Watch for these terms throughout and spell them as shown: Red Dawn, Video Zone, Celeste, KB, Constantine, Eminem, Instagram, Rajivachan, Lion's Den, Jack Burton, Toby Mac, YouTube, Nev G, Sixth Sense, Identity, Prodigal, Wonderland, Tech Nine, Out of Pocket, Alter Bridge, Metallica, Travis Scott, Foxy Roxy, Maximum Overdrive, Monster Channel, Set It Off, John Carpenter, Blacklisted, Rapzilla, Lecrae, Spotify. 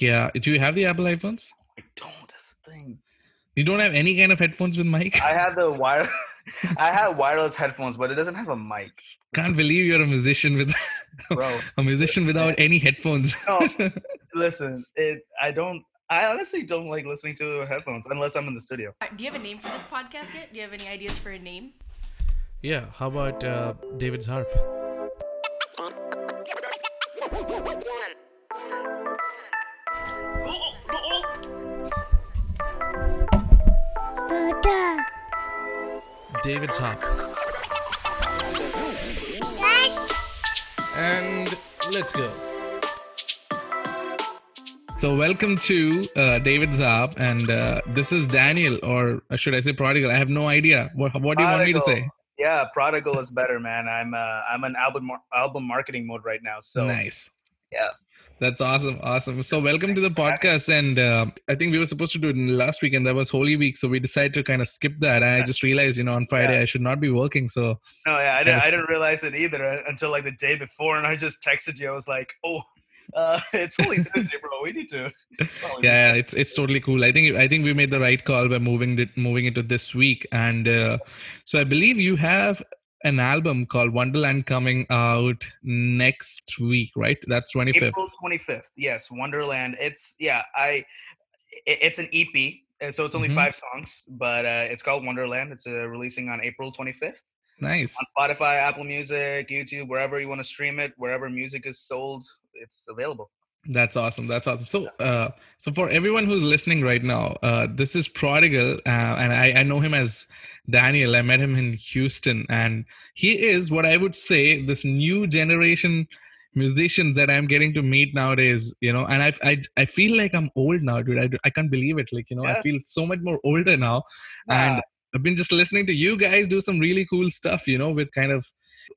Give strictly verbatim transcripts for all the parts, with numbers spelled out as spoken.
Yeah. Do you have the Apple iPhones? I don't. That's the thing. You don't have any kind of headphones with mic? I have the wire. I have wireless headphones, but it doesn't have a mic. Can't believe you're a musician with Bro, a musician without any headphones. No, listen, it. I don't. I honestly don't like listening to headphones unless I'm in the studio. Do you have a name for this podcast yet? Do you have any ideas for a name? Yeah. How about uh, David's Harp? Oh, no. David's Harp. And let's go. So welcome to uh, David's Harp, and uh, this is Daniel, or should I say Prodigal? I have no idea. What, what do you Prodigal. want me to say? Yeah, Prodigal is better, man. I'm uh, I'm in album album marketing mode right now. So nice. Yeah. That's awesome. Awesome. So welcome to the podcast. And uh, I think we were supposed to do it last week, and that was Holy Week. So we decided to kind of skip that. And I just realized, you know, on Friday, yeah. I should not be working. So no, yeah, I didn't, I didn't realize it either until like the day before. And I just texted you. I was like, oh, uh, it's Holy Thursday, bro. We need to. Oh, we yeah, need to. it's it's totally cool. I think I think we made the right call by moving it, moving it to this week. And uh, so I believe you have an album called Wonderland coming out next week, right? That's twenty-fifth. April twenty-fifth. Yes. Wonderland. It's yeah, I, it's an E P. And so it's only mm-hmm. five songs, but uh, it's called Wonderland. It's uh, releasing on April twenty-fifth. Nice. On Spotify, Apple Music, YouTube, wherever you want to stream it, wherever music is sold, it's available. That's awesome. That's awesome. So, uh, so for everyone who's listening right now, uh, this is Prodigal, uh, and I, I know him as Daniel. I met him in Houston, and he is what I would say this new generation musicians that I'm getting to meet nowadays. You know, and I, I, I feel like I'm old now, dude. I, I can't believe it. Like, you know, yeah. I feel so much more older now, yeah. and I've been just listening to you guys do some really cool stuff. You know, with kind of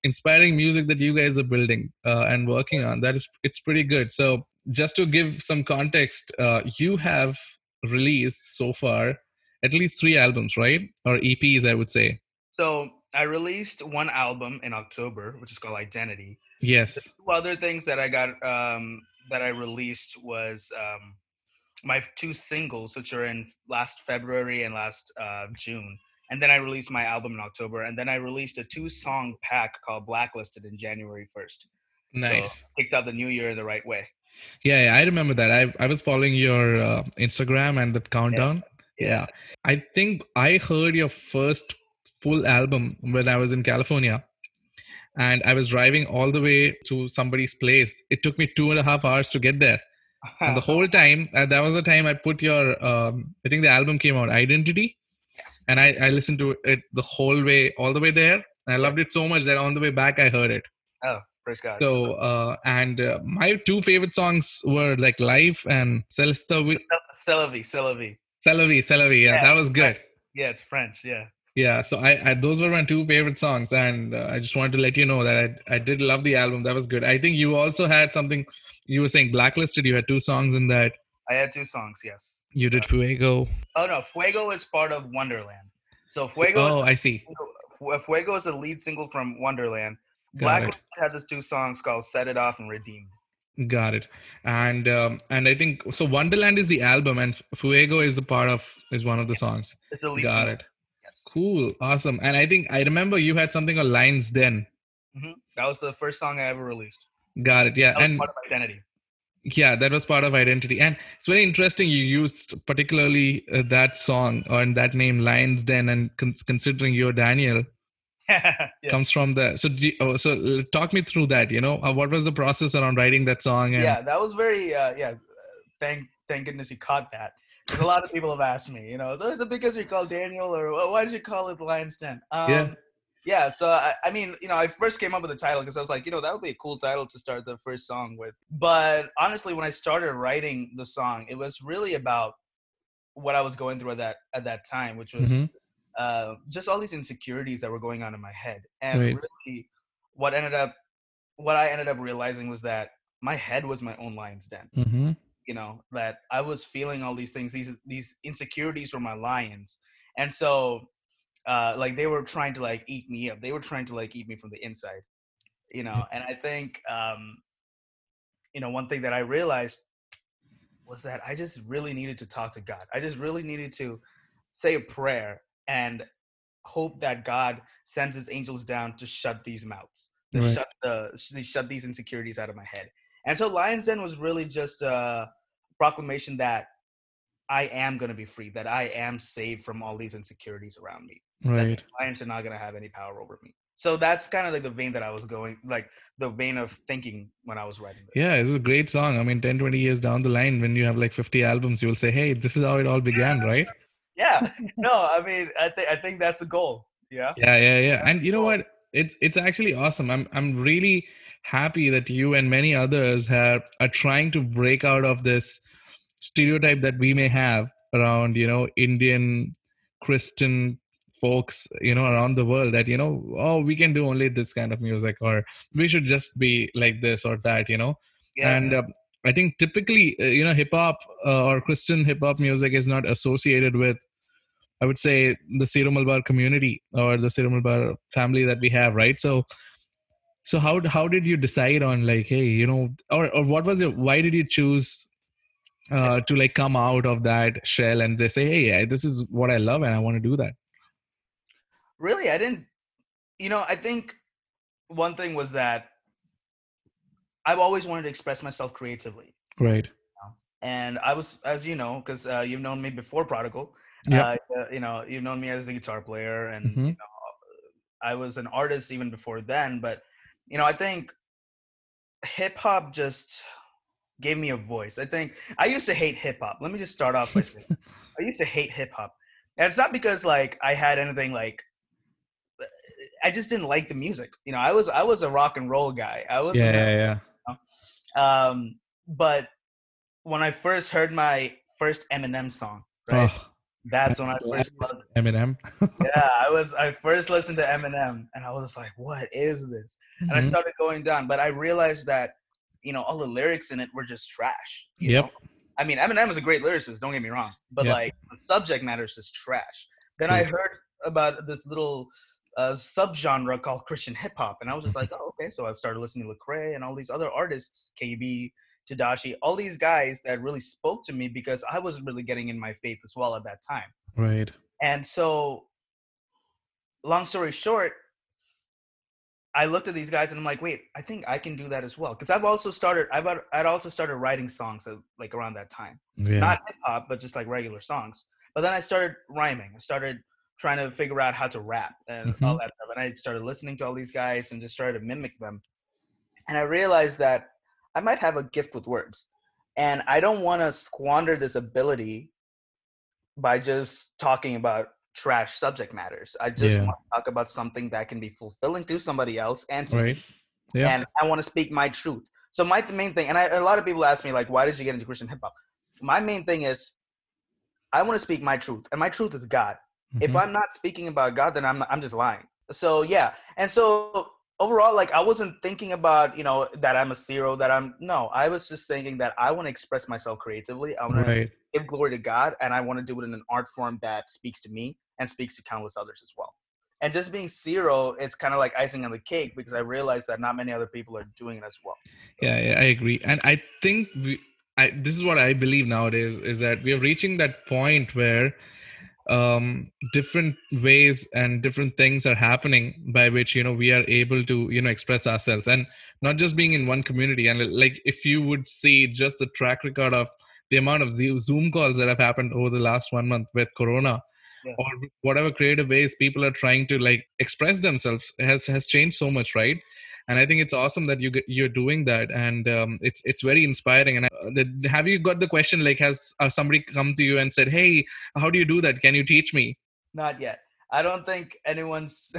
inspiring music that you guys are building uh, and working on. That is, it's pretty good. So. Just to give some context, uh, you have released so far at least three albums, right? Or E Ps, I would say. So I released one album in October, which is called Identity. Yes. The two other things that I got um, that I released was um, my two singles, which are in last February and last uh, June. And then I released my album in October. And then I released a two-song pack called Blacklisted in January first. Nice. So I picked out the new year the right way. Yeah, yeah, I remember that. I I was following your uh, Instagram and that countdown. Yeah. yeah. I think I heard your first full album when I was in California. And I was driving all the way to somebody's place. It took me two and a half hours to get there. Uh-huh. And the whole time, uh, that was the time I put your, um, I think the album came out, Identity. Yes. And I, I listened to it the whole way, all the way there. And I loved it so much that on the way back, I heard it. Oh. Scott. So, uh, and uh, my two favorite songs were like Life and Celeste. Celavi, Celavi. Celavi, Celavi. Yeah, that was good. French. Yeah, it's French. Yeah. Yeah. So I, I those were my two favorite songs. And uh, I just wanted to let you know that I, I did love the album. That was good. I think you also had something, you were saying Blacklisted. You had two songs in that. I had two songs. Yes. You did uh, Fuego. Oh, no. Fuego is part of Wonderland. So Fuego. Oh, is, I see. Fuego is the lead single from Wonderland. Blacklisted had these two songs called Set It Off and Redeemed. Got it. And um, and I think, so Wonderland is the album and Fuego is a part of, is one of the songs. It's the lead Got song. it. Yes. Cool. Awesome. And I think, I remember you had something called Lion's Den. Mm-hmm. That was the first song I ever released. Got it. Yeah. That was and part of Identity. Yeah, that was part of Identity. And it's very interesting you used particularly uh, that song or in that name, Lion's Den, and con- considering you're Daniel. yeah. Comes from the so do you, so talk me through that, you know, uh, what was the process around writing that song? And... yeah that was very uh, yeah thank thank goodness you caught that, because a lot of people have asked me, you know, is it because you called Daniel or why did you call it Lion's Den? um yeah, yeah so I, I mean, you know, I first came up with the title because I was like, you know, that would be a cool title to start the first song with, but honestly when I started writing the song, it was really about what I was going through at that at that time, which was mm-hmm. Uh, just all these insecurities that were going on in my head. And right. really what ended up, what I ended up realizing was that my head was my own lion's den, mm-hmm. you know, that I was feeling all these things, these, these insecurities were my lions. And so uh, like they were trying to like eat me up. They were trying to like eat me from the inside, you know? And I think, um, you know, one thing that I realized was that I just really needed to talk to God. I just really needed to say a prayer and hope that God sends his angels down to shut these mouths, to right. shut the shut these insecurities out of my head. And so Lion's Den was really just a proclamation that I am going to be free, that I am saved from all these insecurities around me. Right. That lions are not going to have any power over me. So that's kind of like the vein that I was going, like the vein of thinking when I was writing this. Yeah, it's a great song. I mean, ten, twenty years down the line, when you have like fifty albums, you will say, hey, this is how it all began, right? Yeah. No, I mean, I think I think that's the goal. Yeah. Yeah, yeah, yeah. And you know what? It's it's actually awesome. I'm I'm really happy that you and many others have are trying to break out of this stereotype that we may have around, you know, Indian Christian folks, you know, around the world, that, you know, oh, we can do only this kind of music, or we should just be like this or that, you know. Yeah. And uh, I think typically, uh, you know, hip hop uh, or Christian hip hop music is not associated with, I would say, the Syro-Malabar community or the Syro-Malabar family that we have, right? So, so how how did you decide on like, hey, you know, or or what was it? Why did you choose uh, to like come out of that shell and they say, hey, yeah, this is what I love and I want to do that? Really, I didn't, you know, I think one thing was that I've always wanted to express myself creatively. Right. And I was, as you know, because uh, you've known me before Prodigal, yep. uh, you know, you've known me as a guitar player and mm-hmm. you know, I was an artist even before then. But, you know, I think hip hop just gave me a voice. I think I used to hate hip hop. Let me just start off by saying I used to hate hip hop. And it's not because like I had anything like, I just didn't like the music. You know, I was I was a rock and roll guy. I was yeah, a, yeah, yeah. You know? Um, but when I first heard my first Eminem song, right? Oh, that's when I first loved it. Eminem. yeah, I was I first listened to Eminem, and I was like, "What is this?" And mm-hmm. I started going down, but I realized that you know all the lyrics in it were just trash. You yep. know? I mean, Eminem is a great lyricist. Don't get me wrong, but yep. like the subject matter is just trash. Then yep. I heard about this little. a subgenre called Christian hip hop. And I was just like, oh, okay. So I started listening to Lecrae and all these other artists, K B, Tadashi, all these guys that really spoke to me because I was really getting in my faith as well at that time. Right. And so long story short, I looked at these guys and I'm like, wait, I think I can do that as well. Cause I've also started, I've, I'd also started writing songs like around that time, yeah. not hip hop, but just like regular songs. But then I started rhyming. I started trying to figure out how to rap and mm-hmm. all that stuff. And I started listening to all these guys and just started to mimic them. And I realized that I might have a gift with words. And I don't want to squander this ability by just talking about trash subject matters. I just yeah. want to talk about something that can be fulfilling to somebody else. And, to right. me. Yeah. and I want to speak my truth. So my the main thing, and I, a lot of people ask me, like, why did you get into Christian hip hop? My main thing is I want to speak my truth. And my truth is God. Mm-hmm. If I'm not speaking about God, then I'm I'm just lying. So yeah, and so overall, like I wasn't thinking about you know that I'm a zero, that I'm no. I was just thinking that I want to express myself creatively. I want right. to give glory to God, and I want to do it in an art form that speaks to me and speaks to countless others as well. And just being zero, it's kind of like icing on the cake because I realized that not many other people are doing it as well. So, yeah, yeah, I agree, and I think we, I this is what I believe nowadays is that we are reaching that point where. Um, different ways and different things are happening by which, you know, we are able to, you know, express ourselves and not just being in one community. And like, if you would see just the track record of the amount of Zoom calls that have happened over the last one month with Corona yeah. or whatever creative ways people are trying to like express themselves has, has changed so much. Right. And I think it's awesome that you, you're doing that. And um, it's it's very inspiring. And I, the, have you got the question, like, has uh, somebody come to you and said, hey, how do you do that? Can you teach me? Not yet. I don't think anyone's...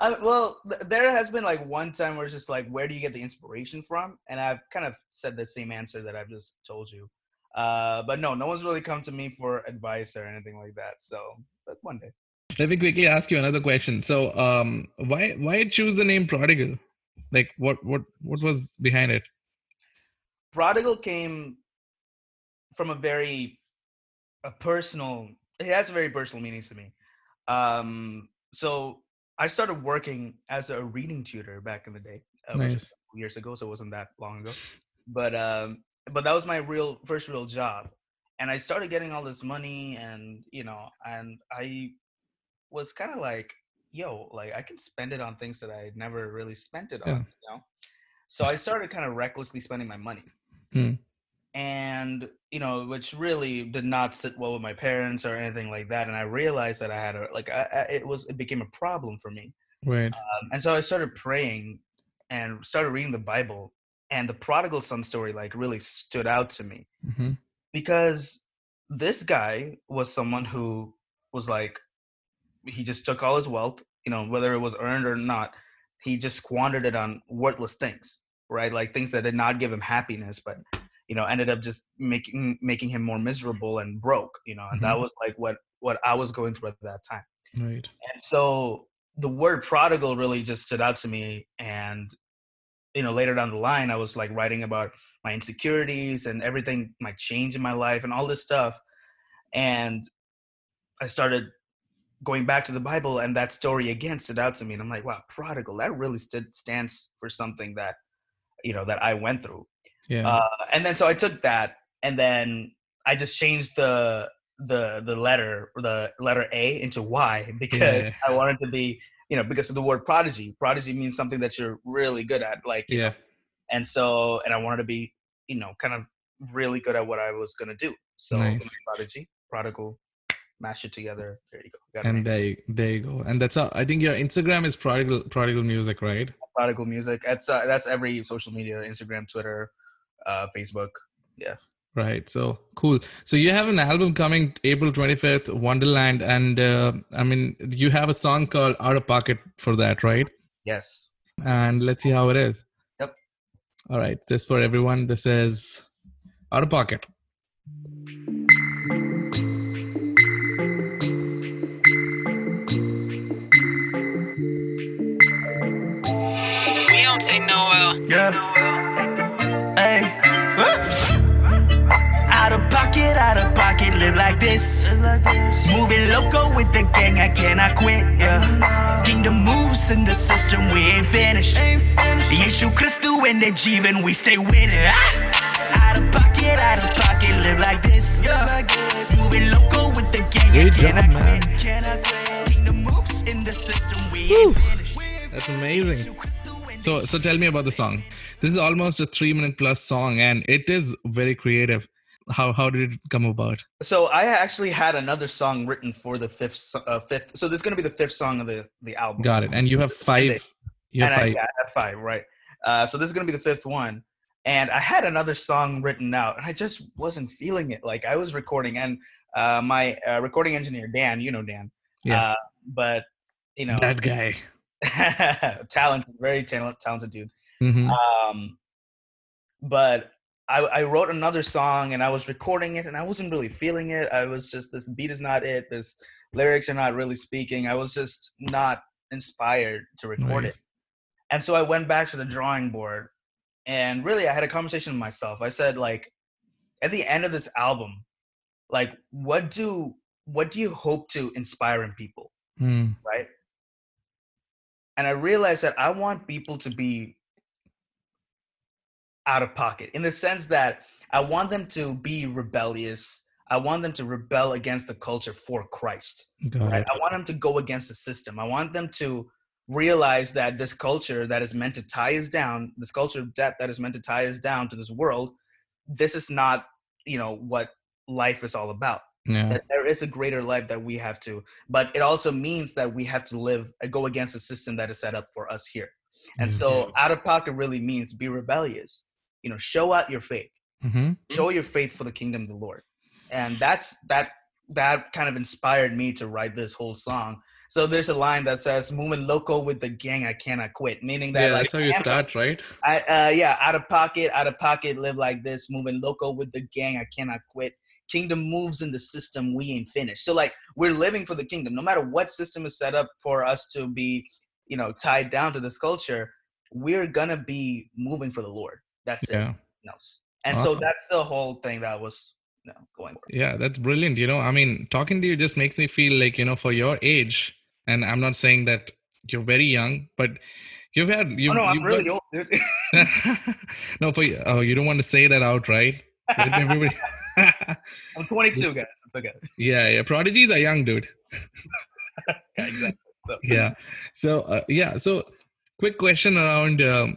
I, well, th- there has been, like, one time where it's just like, where do you get the inspiration from? And I've kind of said the same answer that I've just told you. Uh, but no, no one's really come to me for advice or anything like that. So, but one day. Let me quickly ask you another question. So, um, why why choose the name Prodigal? Like, what what what was behind it? Prodigal came from a very a personal. It has a very personal meaning to me. Um, so I started working as a reading tutor back in the day, uh, nice. which is a couple years ago. So it wasn't that long ago. But um, but that was my real first real job. And I started getting all this money, and, you know, and I was kind of like, yo, like I can spend it on things that I never really spent it on, yeah. you know? So I started kind of recklessly spending my money. Mm. And, you know, which really did not sit well with my parents or anything like that. And I realized that I had a, like, I, I, it was, it became a problem for me. Right. Um, and so I started praying and started reading the Bible, and the prodigal son story, like, really stood out to me mm-hmm. because this guy was someone who was like, he just took all his wealth, you know, whether it was earned or not, he just squandered it on worthless things, right? Like things that did not give him happiness, but, you know, ended up just making, making him more miserable and broke, you know, and mm-hmm. that was like what, what I was going through at that time. Right. And so the word prodigal really just stood out to me. And, you know, later down the line, I was like writing about my insecurities and everything, my change in my life and all this stuff. And I started going back to the Bible, and that story again stood out to me. And I'm like, wow, prodigal, that really stood stands for something that, you know, that I went through. Yeah. Uh, and then, so I took that, and then I just changed the, the, the letter, the letter A into Y, because yeah. I wanted to be, you know, because of the word prodigy, prodigy means something that you're really good at. Like, yeah. You know, and so, and I wanted to be, you know, kind of really good at what I was going to do. So nice. Prodigy, prodigal, mash it together. There you go. You and there you, there you go. And that's how, I think your Instagram is prodigal, prodigal music, right? Prodigal music. That's, uh, that's every social media, Instagram, Twitter, uh, Facebook. Yeah. Right. So cool. So you have an album coming April twenty-fifth, Wonderland. And, uh, I mean, you have a song called Out of Pocket for that, right? Yes. And let's see how it is. Yep. All right. This for everyone. This is Out of Pocket. Yeah. Hey. Out of pocket, out of pocket, live like this. Moving loco with the gang, I cannot quit. Yeah. Kingdom moves in the system, we ain't finished. Yeshu Christu and the Jeevan, we stay winning. Out of pocket, out of pocket, live like this. Moving loco with the gang, I cannot quit. Cannot quit. Kingdom moves in the system, we ain't finished. That's amazing. So so tell me about the song. This is almost a three minute plus song, and it is very creative. How how did it come about? So I actually had another song written for the fifth. Uh, fifth. So this is going to be the fifth song of the, the album. Got it. And you have five. You have and five. I, yeah, I have five, right. Uh, so this is going to be the fifth one. And I had another song written out, and I just wasn't feeling it. Like I was recording, and uh, my uh, recording engineer, Dan, you know Dan. Yeah. Uh, but, you know. That guy. talented, very talent, talented dude. Mm-hmm. Um, but I, I wrote another song, and I was recording it, and I wasn't really feeling it. I was just, this beat is not it. This lyrics are not really speaking. I was just not inspired to record right. it. And so I went back to the drawing board, and really I had a conversation with myself. I said, like, at the end of this album, like, what do, what do you hope to inspire in people? Mm. Right. And I realized that I want people to be out of pocket, in the sense that I want them to be rebellious. I want them to rebel against the culture for Christ. Right? I want them to go against the system. I want them to realize that this culture that is meant to tie us down, this culture of death that is meant to tie us down to this world, this is not, you know, what life is all about. Yeah. That there is a greater life that we have to, but it also means that we have to live, go against a system that is set up for us here. And mm-hmm. so out of pocket really means be rebellious, you know, show out your faith, mm-hmm. show your faith for the kingdom of the Lord. And that's, that, that kind of inspired me to write this whole song. So there's a line that says, moving loco with the gang, I cannot quit. Meaning that yeah, like, that's how you start, right? I, uh, yeah. Out of pocket, out of pocket, live like this, moving loco with the gang, I cannot quit. Kingdom moves in the system, we ain't finished. So like we're living for the kingdom, no matter what system is set up for us to be, you know, tied down to this culture, we're gonna be moving for the Lord. That's yeah. it. Else. And awesome. So that's the whole thing that was you know, going for. Yeah, that's brilliant. You know, I mean, talking to you just makes me feel like, you know, for your age, and I'm not saying that You're very young, but you've had. You've, oh, no, I'm you've really got, old, dude. No, for you. Oh, you don't want to say that out, right? Everybody. I'm twenty-two, guys. It's okay. Yeah, yeah. Prodigies are young, dude. Yeah, exactly. So. Yeah. So, uh, yeah. So, quick question around, um,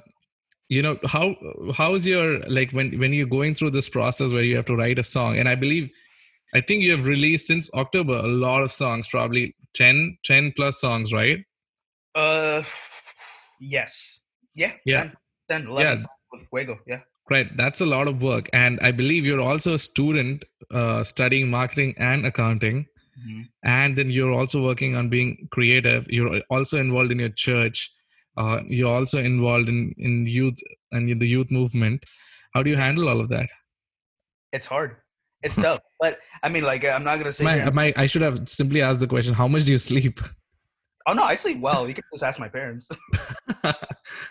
you know, how how's your like when when you're going through this process where you have to write a song, and I believe, I think you have released since October a lot of songs, probably ten, ten plus songs, right? Uh, yes. Yeah. Yeah. ten, ten eleven yeah. songs with Fuego. Yeah. Right. That's a lot of work. And I believe you're also a student uh, studying marketing and accounting. Mm-hmm. And then you're also working on being creative. You're also involved in your church. Uh, you're also involved in, in youth and in the youth movement. How do you handle all of that? It's hard. It's tough. But I mean, like, I'm not going to say. My, my, I should have simply asked the question, how much do you sleep? Oh, no, I sleep well. You can just ask my parents.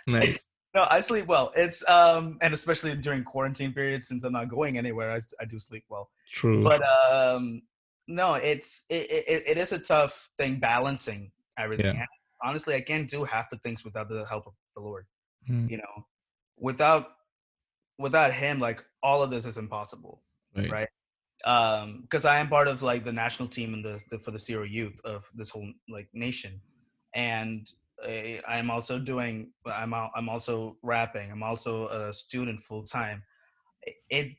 Nice. No, I sleep well. It's um, and especially during quarantine periods, since I'm not going anywhere, I, I do sleep well. True. But um, no, it's it, it it is a tough thing balancing everything. Yeah. Honestly, I can't do half the things without the help of the Lord. Hmm. You know, without without Him, like all of this is impossible, right? right? Um, because I am part of like the national team and the, the for the Syro youth of this whole like nation, and. I'm also doing, I'm I'm also rapping. I'm also a student full time. It,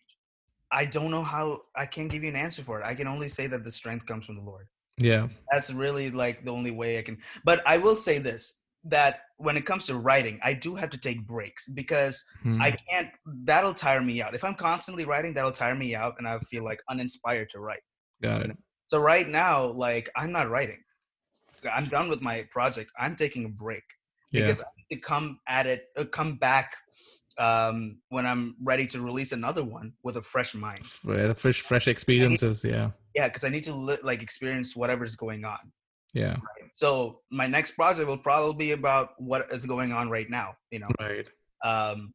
I don't know how, I can't give you an answer for it. I can only say that the strength comes from the Lord. Yeah. That's really like the only way I can, but I will say this, that when it comes to writing, I do have to take breaks because mm. I can't, that'll tire me out. If I'm constantly writing, that'll tire me out and I'll feel like uninspired to write. Got it. So right now, like I'm not writing. I'm done with my project. I'm taking a break because yeah. I need to come at it, uh, come back um, when I'm ready to release another one with a fresh mind, fresh, fresh experiences. Need, yeah, yeah, because I need to li- like experience whatever's going on. Yeah. Right? So my next project will probably be about what is going on right now. You know, right? Um,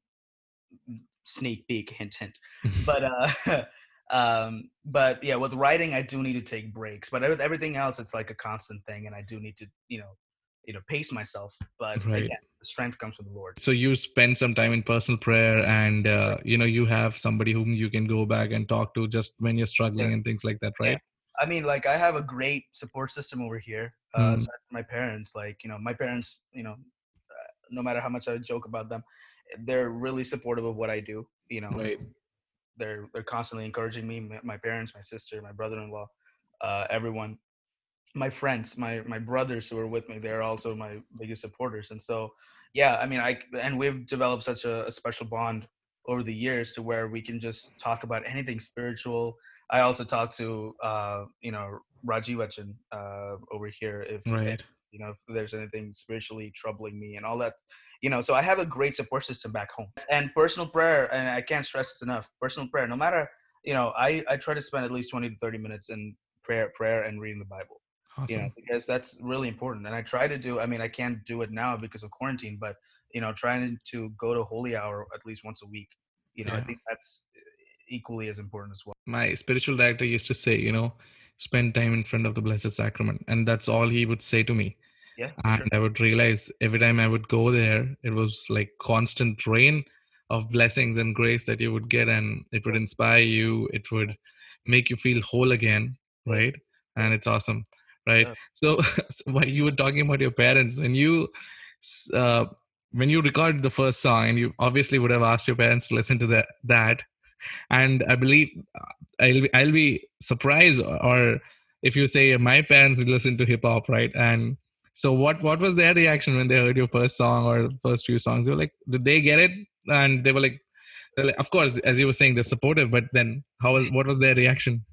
sneak peek, hint, hint. But uh, um, but yeah, with writing, I do need to take breaks, but with everything else, it's like a constant thing. And I do need to, you know, you know, pace myself, but right. again, the strength comes from the Lord. So you spend some time in personal prayer and, uh, you know, you have somebody whom you can go back and talk to just when you're struggling yeah. and things like that. Right. Yeah. I mean, like I have a great support system over here. Uh, mm. My parents, like, you know, my parents, you know, uh, no matter how much I joke about them, they're really supportive of what I do, you know, right. They're they're constantly encouraging me, my parents, my sister, my brother-in-law, uh, everyone, my friends, my my brothers who are with me. They're also my biggest supporters. And so, yeah, I mean, I and we've developed such a, a special bond over the years to where we can just talk about anything spiritual. I also talk to uh, you know Rajivachan uh, over here if right. you know if there's anything spiritually troubling me and all that. You know, so I have a great support system back home. And personal prayer, and I can't stress this enough, personal prayer, no matter, you know, I, I try to spend at least twenty to thirty minutes in prayer prayer, and reading the Bible. Awesome. You know, because that's really important. And I try to do, I mean, I can't do it now because of quarantine, but, you know, trying to go to Holy Hour at least once a week, you know, yeah. I think that's equally as important as well. My spiritual director used to say, you know, spend time in front of the Blessed Sacrament. And that's all he would say to me. Yeah, and sure. I would realize every time I would go there, it was like constant rain of blessings and grace that you would get, and it would inspire you. It would make you feel whole again, right? And it's awesome, right? Yeah. So, so while you were talking about your parents, when you uh, when you recorded the first song, and you obviously would have asked your parents to listen to that, that and I believe I'll be, I'll be surprised, or if you say my parents listen to hip hop, right? And so what, what was their reaction when they heard your first song or the first few songs? They were like, did they get it? And they were like, like of course, as you were saying, they're supportive. But then, how was what was their reaction?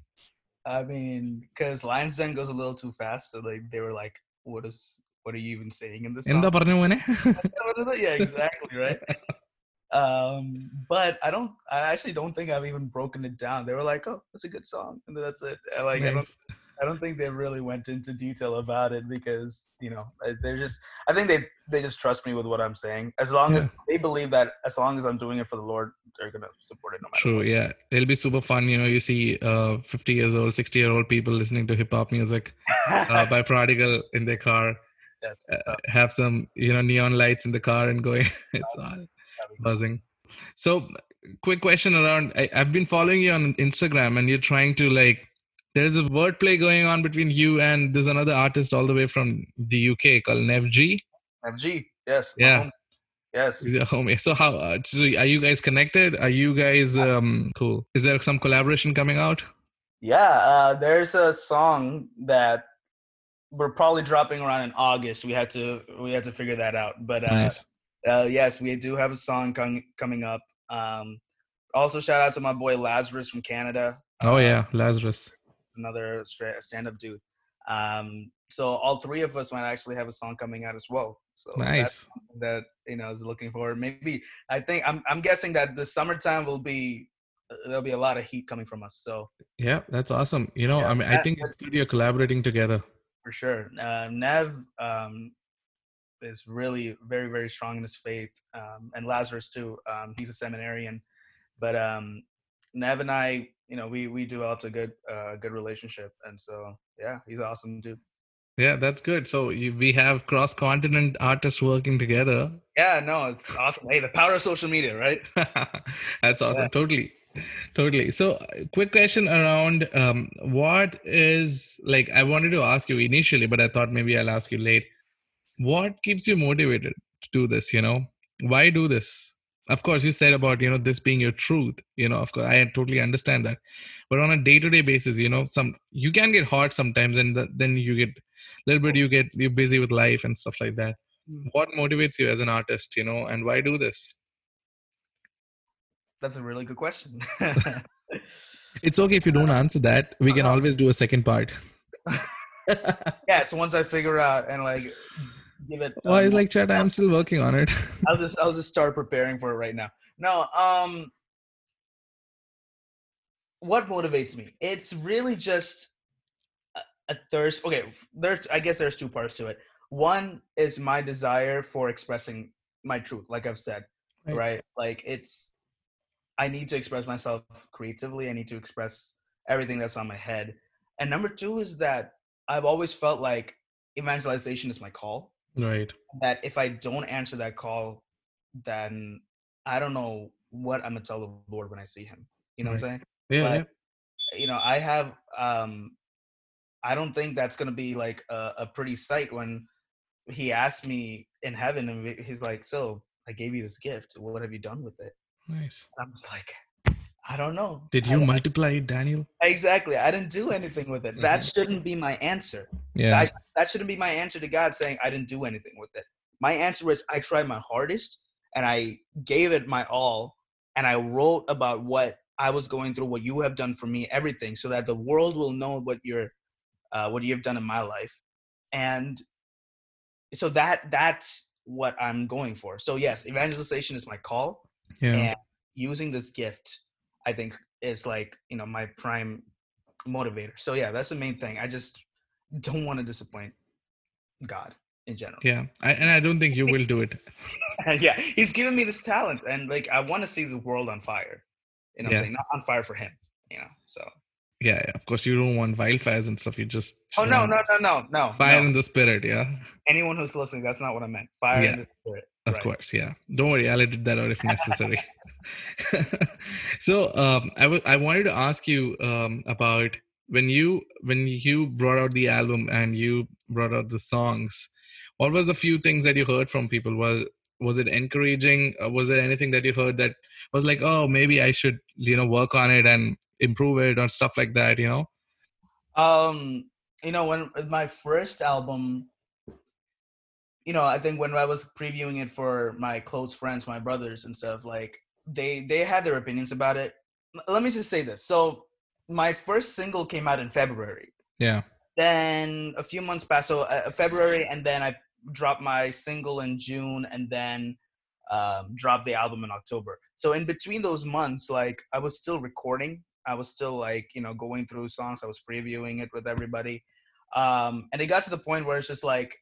I mean, because Lion's Den goes a little too fast, so like they were like, what is what are you even saying in this song? Yeah, exactly, right. Um, but I don't, I actually don't think I've even broken it down. They were like, oh, that's a good song, and that's it. And like nice. I don't. I don't think they really went into detail about it because, you know, they're just, I think they, they just trust me with what I'm saying. As long yeah. as they believe that, as long as I'm doing it for the Lord, they're going to support it no matter True, what. Yeah. It'll be super fun. You know, you see uh, fifty years old, sixty year old people listening to hip hop music uh, by Prodigal in their car. Yes, uh, have some, you know, neon lights in the car and going. It's on, buzzing. So, quick question around. I, I've been following you on Instagram, and you're trying to like. There's a wordplay going on between you and there's another artist all the way from the U K called Nev G. Nev G, yes. Yeah. Yes. He's a homie. So how? Uh, so are you guys connected? Are you guys um, cool? Is there some collaboration coming out? Yeah, uh, there's a song that we're probably dropping around in August. We had to we had to figure that out. But uh, nice. uh, yes, we do have a song com- coming up. Um, also, shout out to my boy Lazarus from Canada. Oh uh, yeah, Lazarus. Another stand-up dude. Um, so all three of us might actually have a song coming out as well. So nice. That, you know, is looking forward. Maybe I think I'm I'm guessing that the summertime will be there'll be a lot of heat coming from us. So yeah, that's awesome. You know, yeah, I mean, that, I think it's good you're collaborating together. For sure. Uh, Nev um, is really very very strong in his faith, um, and Lazarus too. Um, he's a seminarian, but um, Nev and I. You know, we we developed a good uh, good relationship, and so yeah, he's an awesome dude. Yeah, that's good. So you, we have cross continent artists working together. Yeah, no, it's awesome. Hey, the power of social media, right? That's awesome. Yeah. Totally, totally. So, quick question around um, what is like? I wanted to ask you initially, but I thought maybe I'll ask you late. What keeps you motivated to do this? You know, why do this? Of course, you said about, you know, this being your truth, you know, of course, I totally understand that. But on a day-to-day basis, you know, some you can get hot sometimes and th- then you get a little bit, you get, you're busy with life and stuff like that. Mm-hmm. What motivates you as an artist, you know, and why do this? That's a really good question. It's okay if you don't answer that. We can uh-huh. always do a second part. Yeah, so once I figure out and like... Give it. Well, um, it's like, Chad, I'm still working on it. I'll just, I'll just start preparing for it right now. No, um, what motivates me? It's really just a, a thirst. Okay, there's, I guess there's two parts to it. One is my desire for expressing my truth, like I've said, right? right? Like it's, I need to express myself creatively. I need to express everything that's on my head. And number two is that I've always felt like evangelization is my call. Right. That if I don't answer that call, then I don't know what I'm gonna tell the Lord when I see him. You know right. what I'm saying? Yeah, but, yeah. You know, I have. Um, I don't think that's gonna be like a, a pretty sight when he asks me in heaven, and he's like, "So I gave you this gift. What have you done with it?" Nice. I'm just like, I don't know. Did you multiply it, Daniel? Exactly. I didn't do anything with it. Mm-hmm. That shouldn't be my answer. Yeah. That, that shouldn't be my answer to God saying I didn't do anything with it. My answer is I tried my hardest and I gave it my all. And I wrote about what I was going through, what you have done for me, everything, so that the world will know what you're, uh, what you've done in my life. And so that that's what I'm going for. So yes, evangelization is my call. Yeah. And using this gift, I think, is like, you know, my prime motivator. So yeah, that's the main thing. I just don't want to disappoint God in general. Yeah. I, and I don't think you will do it. Yeah. He's given me this talent and like, I want to see the world on fire. You know what yeah. I'm saying? Not on fire for him, you know? So. Yeah. Of course you don't want wildfires and stuff. You just. Oh no, no, no, no, no. Fire no. in the spirit. Yeah. Anyone who's listening, that's not what I meant. Fire yeah. in the spirit. Of right. course, yeah. Don't worry, I'll edit that out if necessary. So um, I, w- I wanted to ask you um, about when you when you brought out the album and you brought out the songs, what was the few things that you heard from people? Was, was it encouraging? Was there anything that you heard that was like, oh, maybe I should, you know, work on it and improve it or stuff like that, you know? Um, you know, when my first album... You know, I think when I was previewing it for my close friends, my brothers and stuff, like they they had their opinions about it. Let me just say this. So my first single came out in February. Yeah. Then a few months passed, so uh, February, and then I dropped my single in June, and then um, dropped the album in October. So in between those months, like I was still recording. I was still like, you know, going through songs. I was previewing it with everybody. Um, and it got to the point where it's just like,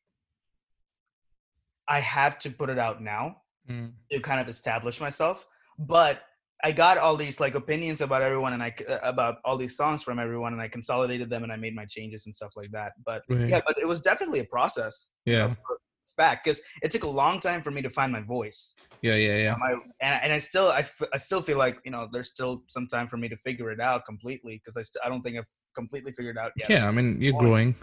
I have to put it out now mm. to kind of establish myself. But I got all these like opinions about everyone and I about all these songs from everyone, and I consolidated them and I made my changes and stuff like that. But right. yeah, but it was definitely a process. Yeah. For a fact, because it took a long time for me to find my voice. Yeah, yeah, yeah. Um, I, and and I still I, f- I still feel like, you know, there's still some time for me to figure it out completely, because I st- I don't think I've completely figured out yet. Yeah, I mean, you're growing.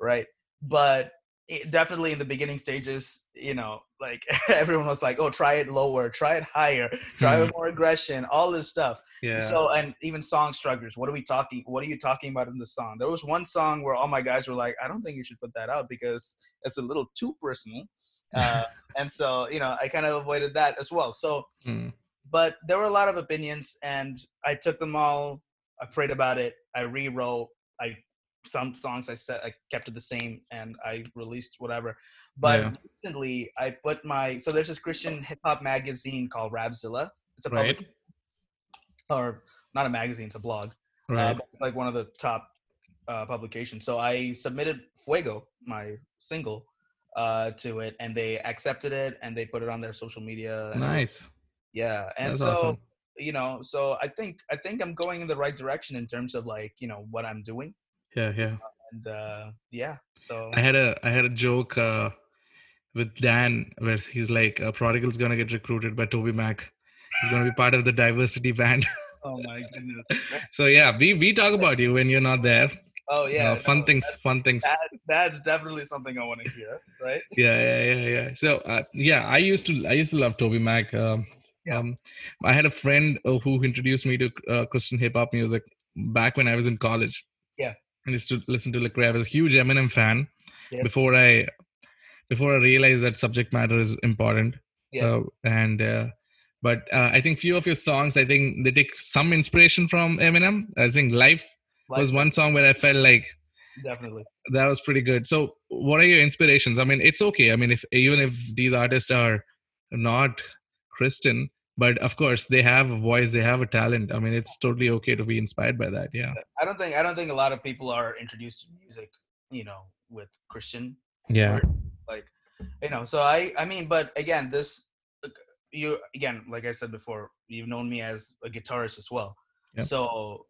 Right. But it definitely in the beginning stages, you know, like everyone was like, oh, try it lower, try it higher, try mm-hmm. with more aggression, all this stuff. Yeah. So, and even song structures, what are we talking, what are you talking about in the song? There was one song where all my guys were like, I don't think you should put that out because it's a little too personal. Uh, and so, you know, I kind of avoided that as well. So, mm. but there were a lot of opinions and I took them all. I prayed about it. I rewrote, I some songs I said I kept it the same and I released whatever. But yeah. recently I put my, so there's this Christian hip hop magazine called Rapzilla. It's a public, right. or not a magazine, it's a blog. Right. Uh, it's like one of the top uh, publications. So I submitted Fuego, my single, uh, to it, and they accepted it and they put it on their social media. Nice. Yeah. And That's so, awesome. you know, so I think, I think I'm going in the right direction in terms of like, you know, what I'm doing. Yeah, yeah, and uh, yeah. So I had a I had a joke uh, with Dan where he's like, uh, "Prodigal's gonna get recruited by Toby Mac. He's gonna be part of the diversity band." Oh my goodness! So yeah, we we talk about you when you're not there. Oh yeah, uh, fun no, things, fun things. That, that's definitely something I want to hear, right? yeah, yeah, yeah, yeah. So uh, yeah, I used to I used to love Toby Mac. Um, yeah. um I had a friend uh, who introduced me to uh, Christian hip hop music back when I was in college. Yeah. I used to listen to Lecrae. I was a huge Eminem fan yeah. before I before I realized that subject matter is important. Yeah. Uh, and uh, but uh, I think few of your songs, I think they take some inspiration from Eminem. I think Life, Life. was one song where I felt like definitely that was pretty good. So what are your inspirations? I mean, it's okay. I mean, if even if these artists are not Christian, but of course, they have a voice. They have a talent. I mean, it's totally okay to be inspired by that. Yeah. I don't think I don't think a lot of people are introduced to music, you know, with Christian. Yeah. Art. Like, you know. So I, I mean, but again, this, you again, like I said before, you've known me as a guitarist as well. Yep. So,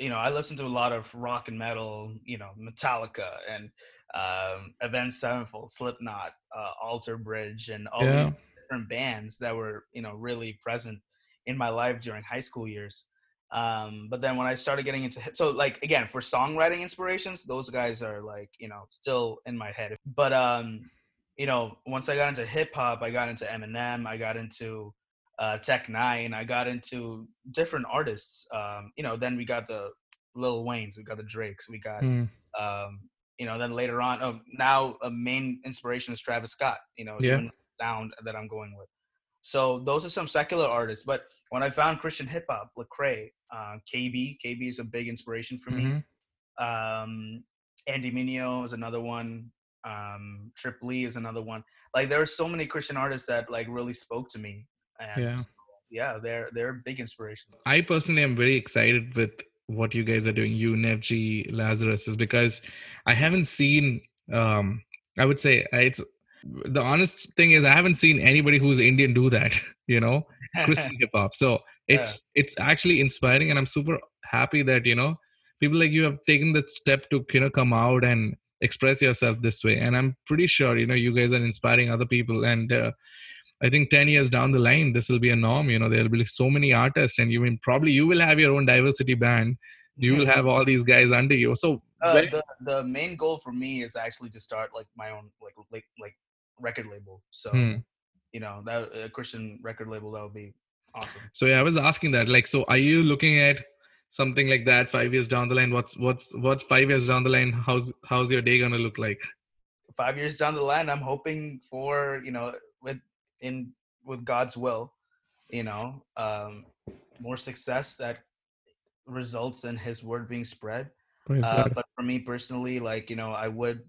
you know, I listen to a lot of rock and metal. You know, Metallica and um, Avenged Sevenfold, Slipknot, uh, Alter Bridge, and all yeah. these different bands that were, you know, really present in my life during high school years. Um, but then when I started getting into, so like, again, for songwriting inspirations, those guys are like, you know, still in my head. But, um, you know, once I got into hip hop, I got into Eminem, I got into uh, Tech Nine, I got into different artists. Um, you know, then we got the Lil Waynes, we got the Drakes, we got, mm. um, you know, then later on, oh, now a main inspiration is Travis Scott, you know, yeah. sound that I'm going with. So those are some secular artists. But when I found Christian hip hop, Lecrae, uh, K B, K B is a big inspiration for mm-hmm. me. Um, Andy Mineo is another one. Um, Trip Lee is another one. Like there are so many Christian artists that like really spoke to me. And yeah, so, yeah they're they're big inspirations. I personally am very excited with what you guys are doing. You, Nev G, Lazarus, is because I haven't seen. Um, I would say it's. The honest thing is I haven't seen anybody who's Indian do that, you know, Christian hip hop. So it's, yeah. it's actually inspiring. And I'm super happy that, you know, people like you have taken that step to, you know, come out and express yourself this way. And I'm pretty sure, you know, you guys are inspiring other people. And uh, I think ten years down the line, this will be a norm, you know, there'll be so many artists and you mean, probably you will have your own diversity band. You will have all these guys under you. So uh, when- the, the main goal for me is actually to start like my own, like, like, like, record label. So hmm. you know, that a uh, Christian record label, that would be awesome. So yeah, I was asking that, like, so are you looking at something like that five years down the line? What's what's what's five years down the line, how's how's your day gonna look like five years down the line? I'm hoping for, you know, with in with God's will, you know, um more success that results in his word being spread. Uh, but for me personally, like, you know, I would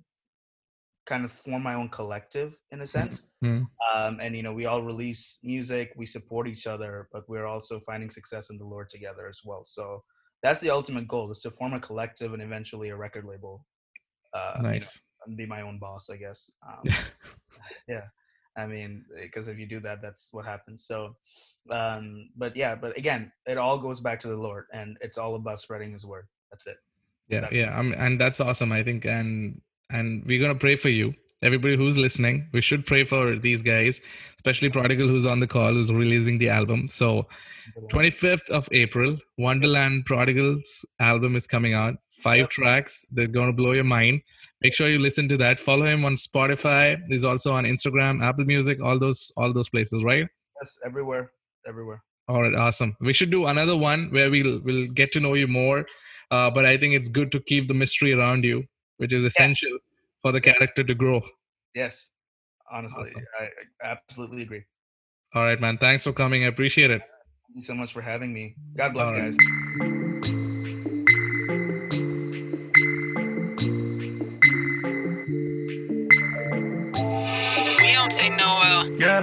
kind of form my own collective in a sense. Mm-hmm. Um, and, you know, we all release music, we support each other, but we're also finding success in the Lord together as well. So that's the ultimate goal, is to form a collective and eventually a record label. Uh, nice. You know, and be my own boss, I guess. Um, yeah. I mean, because if you do that, that's what happens. So, um, but yeah, but again, it all goes back to the Lord, and it's all about spreading His word. That's it. Yeah, that's yeah, it. Um, and that's awesome, I think. And and we're gonna pray for you, everybody who's listening. We should pray for these guys, especially Prodigal, who's on the call, who's releasing the album. So, twenty-fifth of April, Wonderland Prodigal's album is coming out. Five tracks. They're going to blow your mind. Make sure you listen to that. Follow him on Spotify. He's also on Instagram, Apple Music, all those all those places, right? Yes, everywhere. Everywhere. All right, awesome. We should do another one where we'll, we'll get to know you more. Uh, but I think it's good to keep the mystery around you, which is essential yeah. for the character to grow. Yes, honestly. Awesome. I, I absolutely agree. All right, man. Thanks for coming. I appreciate it. Thank you so much for having me. God bless, right. guys. Yeah.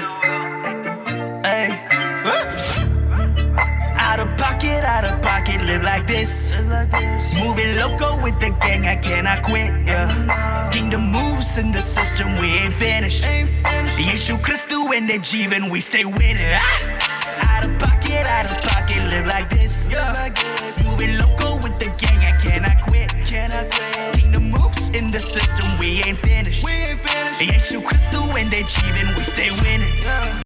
Hey. Out of pocket, out of pocket, live like this. Moving loco with the gang, I cannot quit. Yeah. Kingdom moves in the system, we ain't finished. Yeshu Christu and the Jeevan, we stay winning. Out of pocket, out of pocket, live like this. Moving loco with the gang, I cannot quit. Kingdom moves in the system, we ain't finished. Yeshu Christu and they cheating, we stay winning.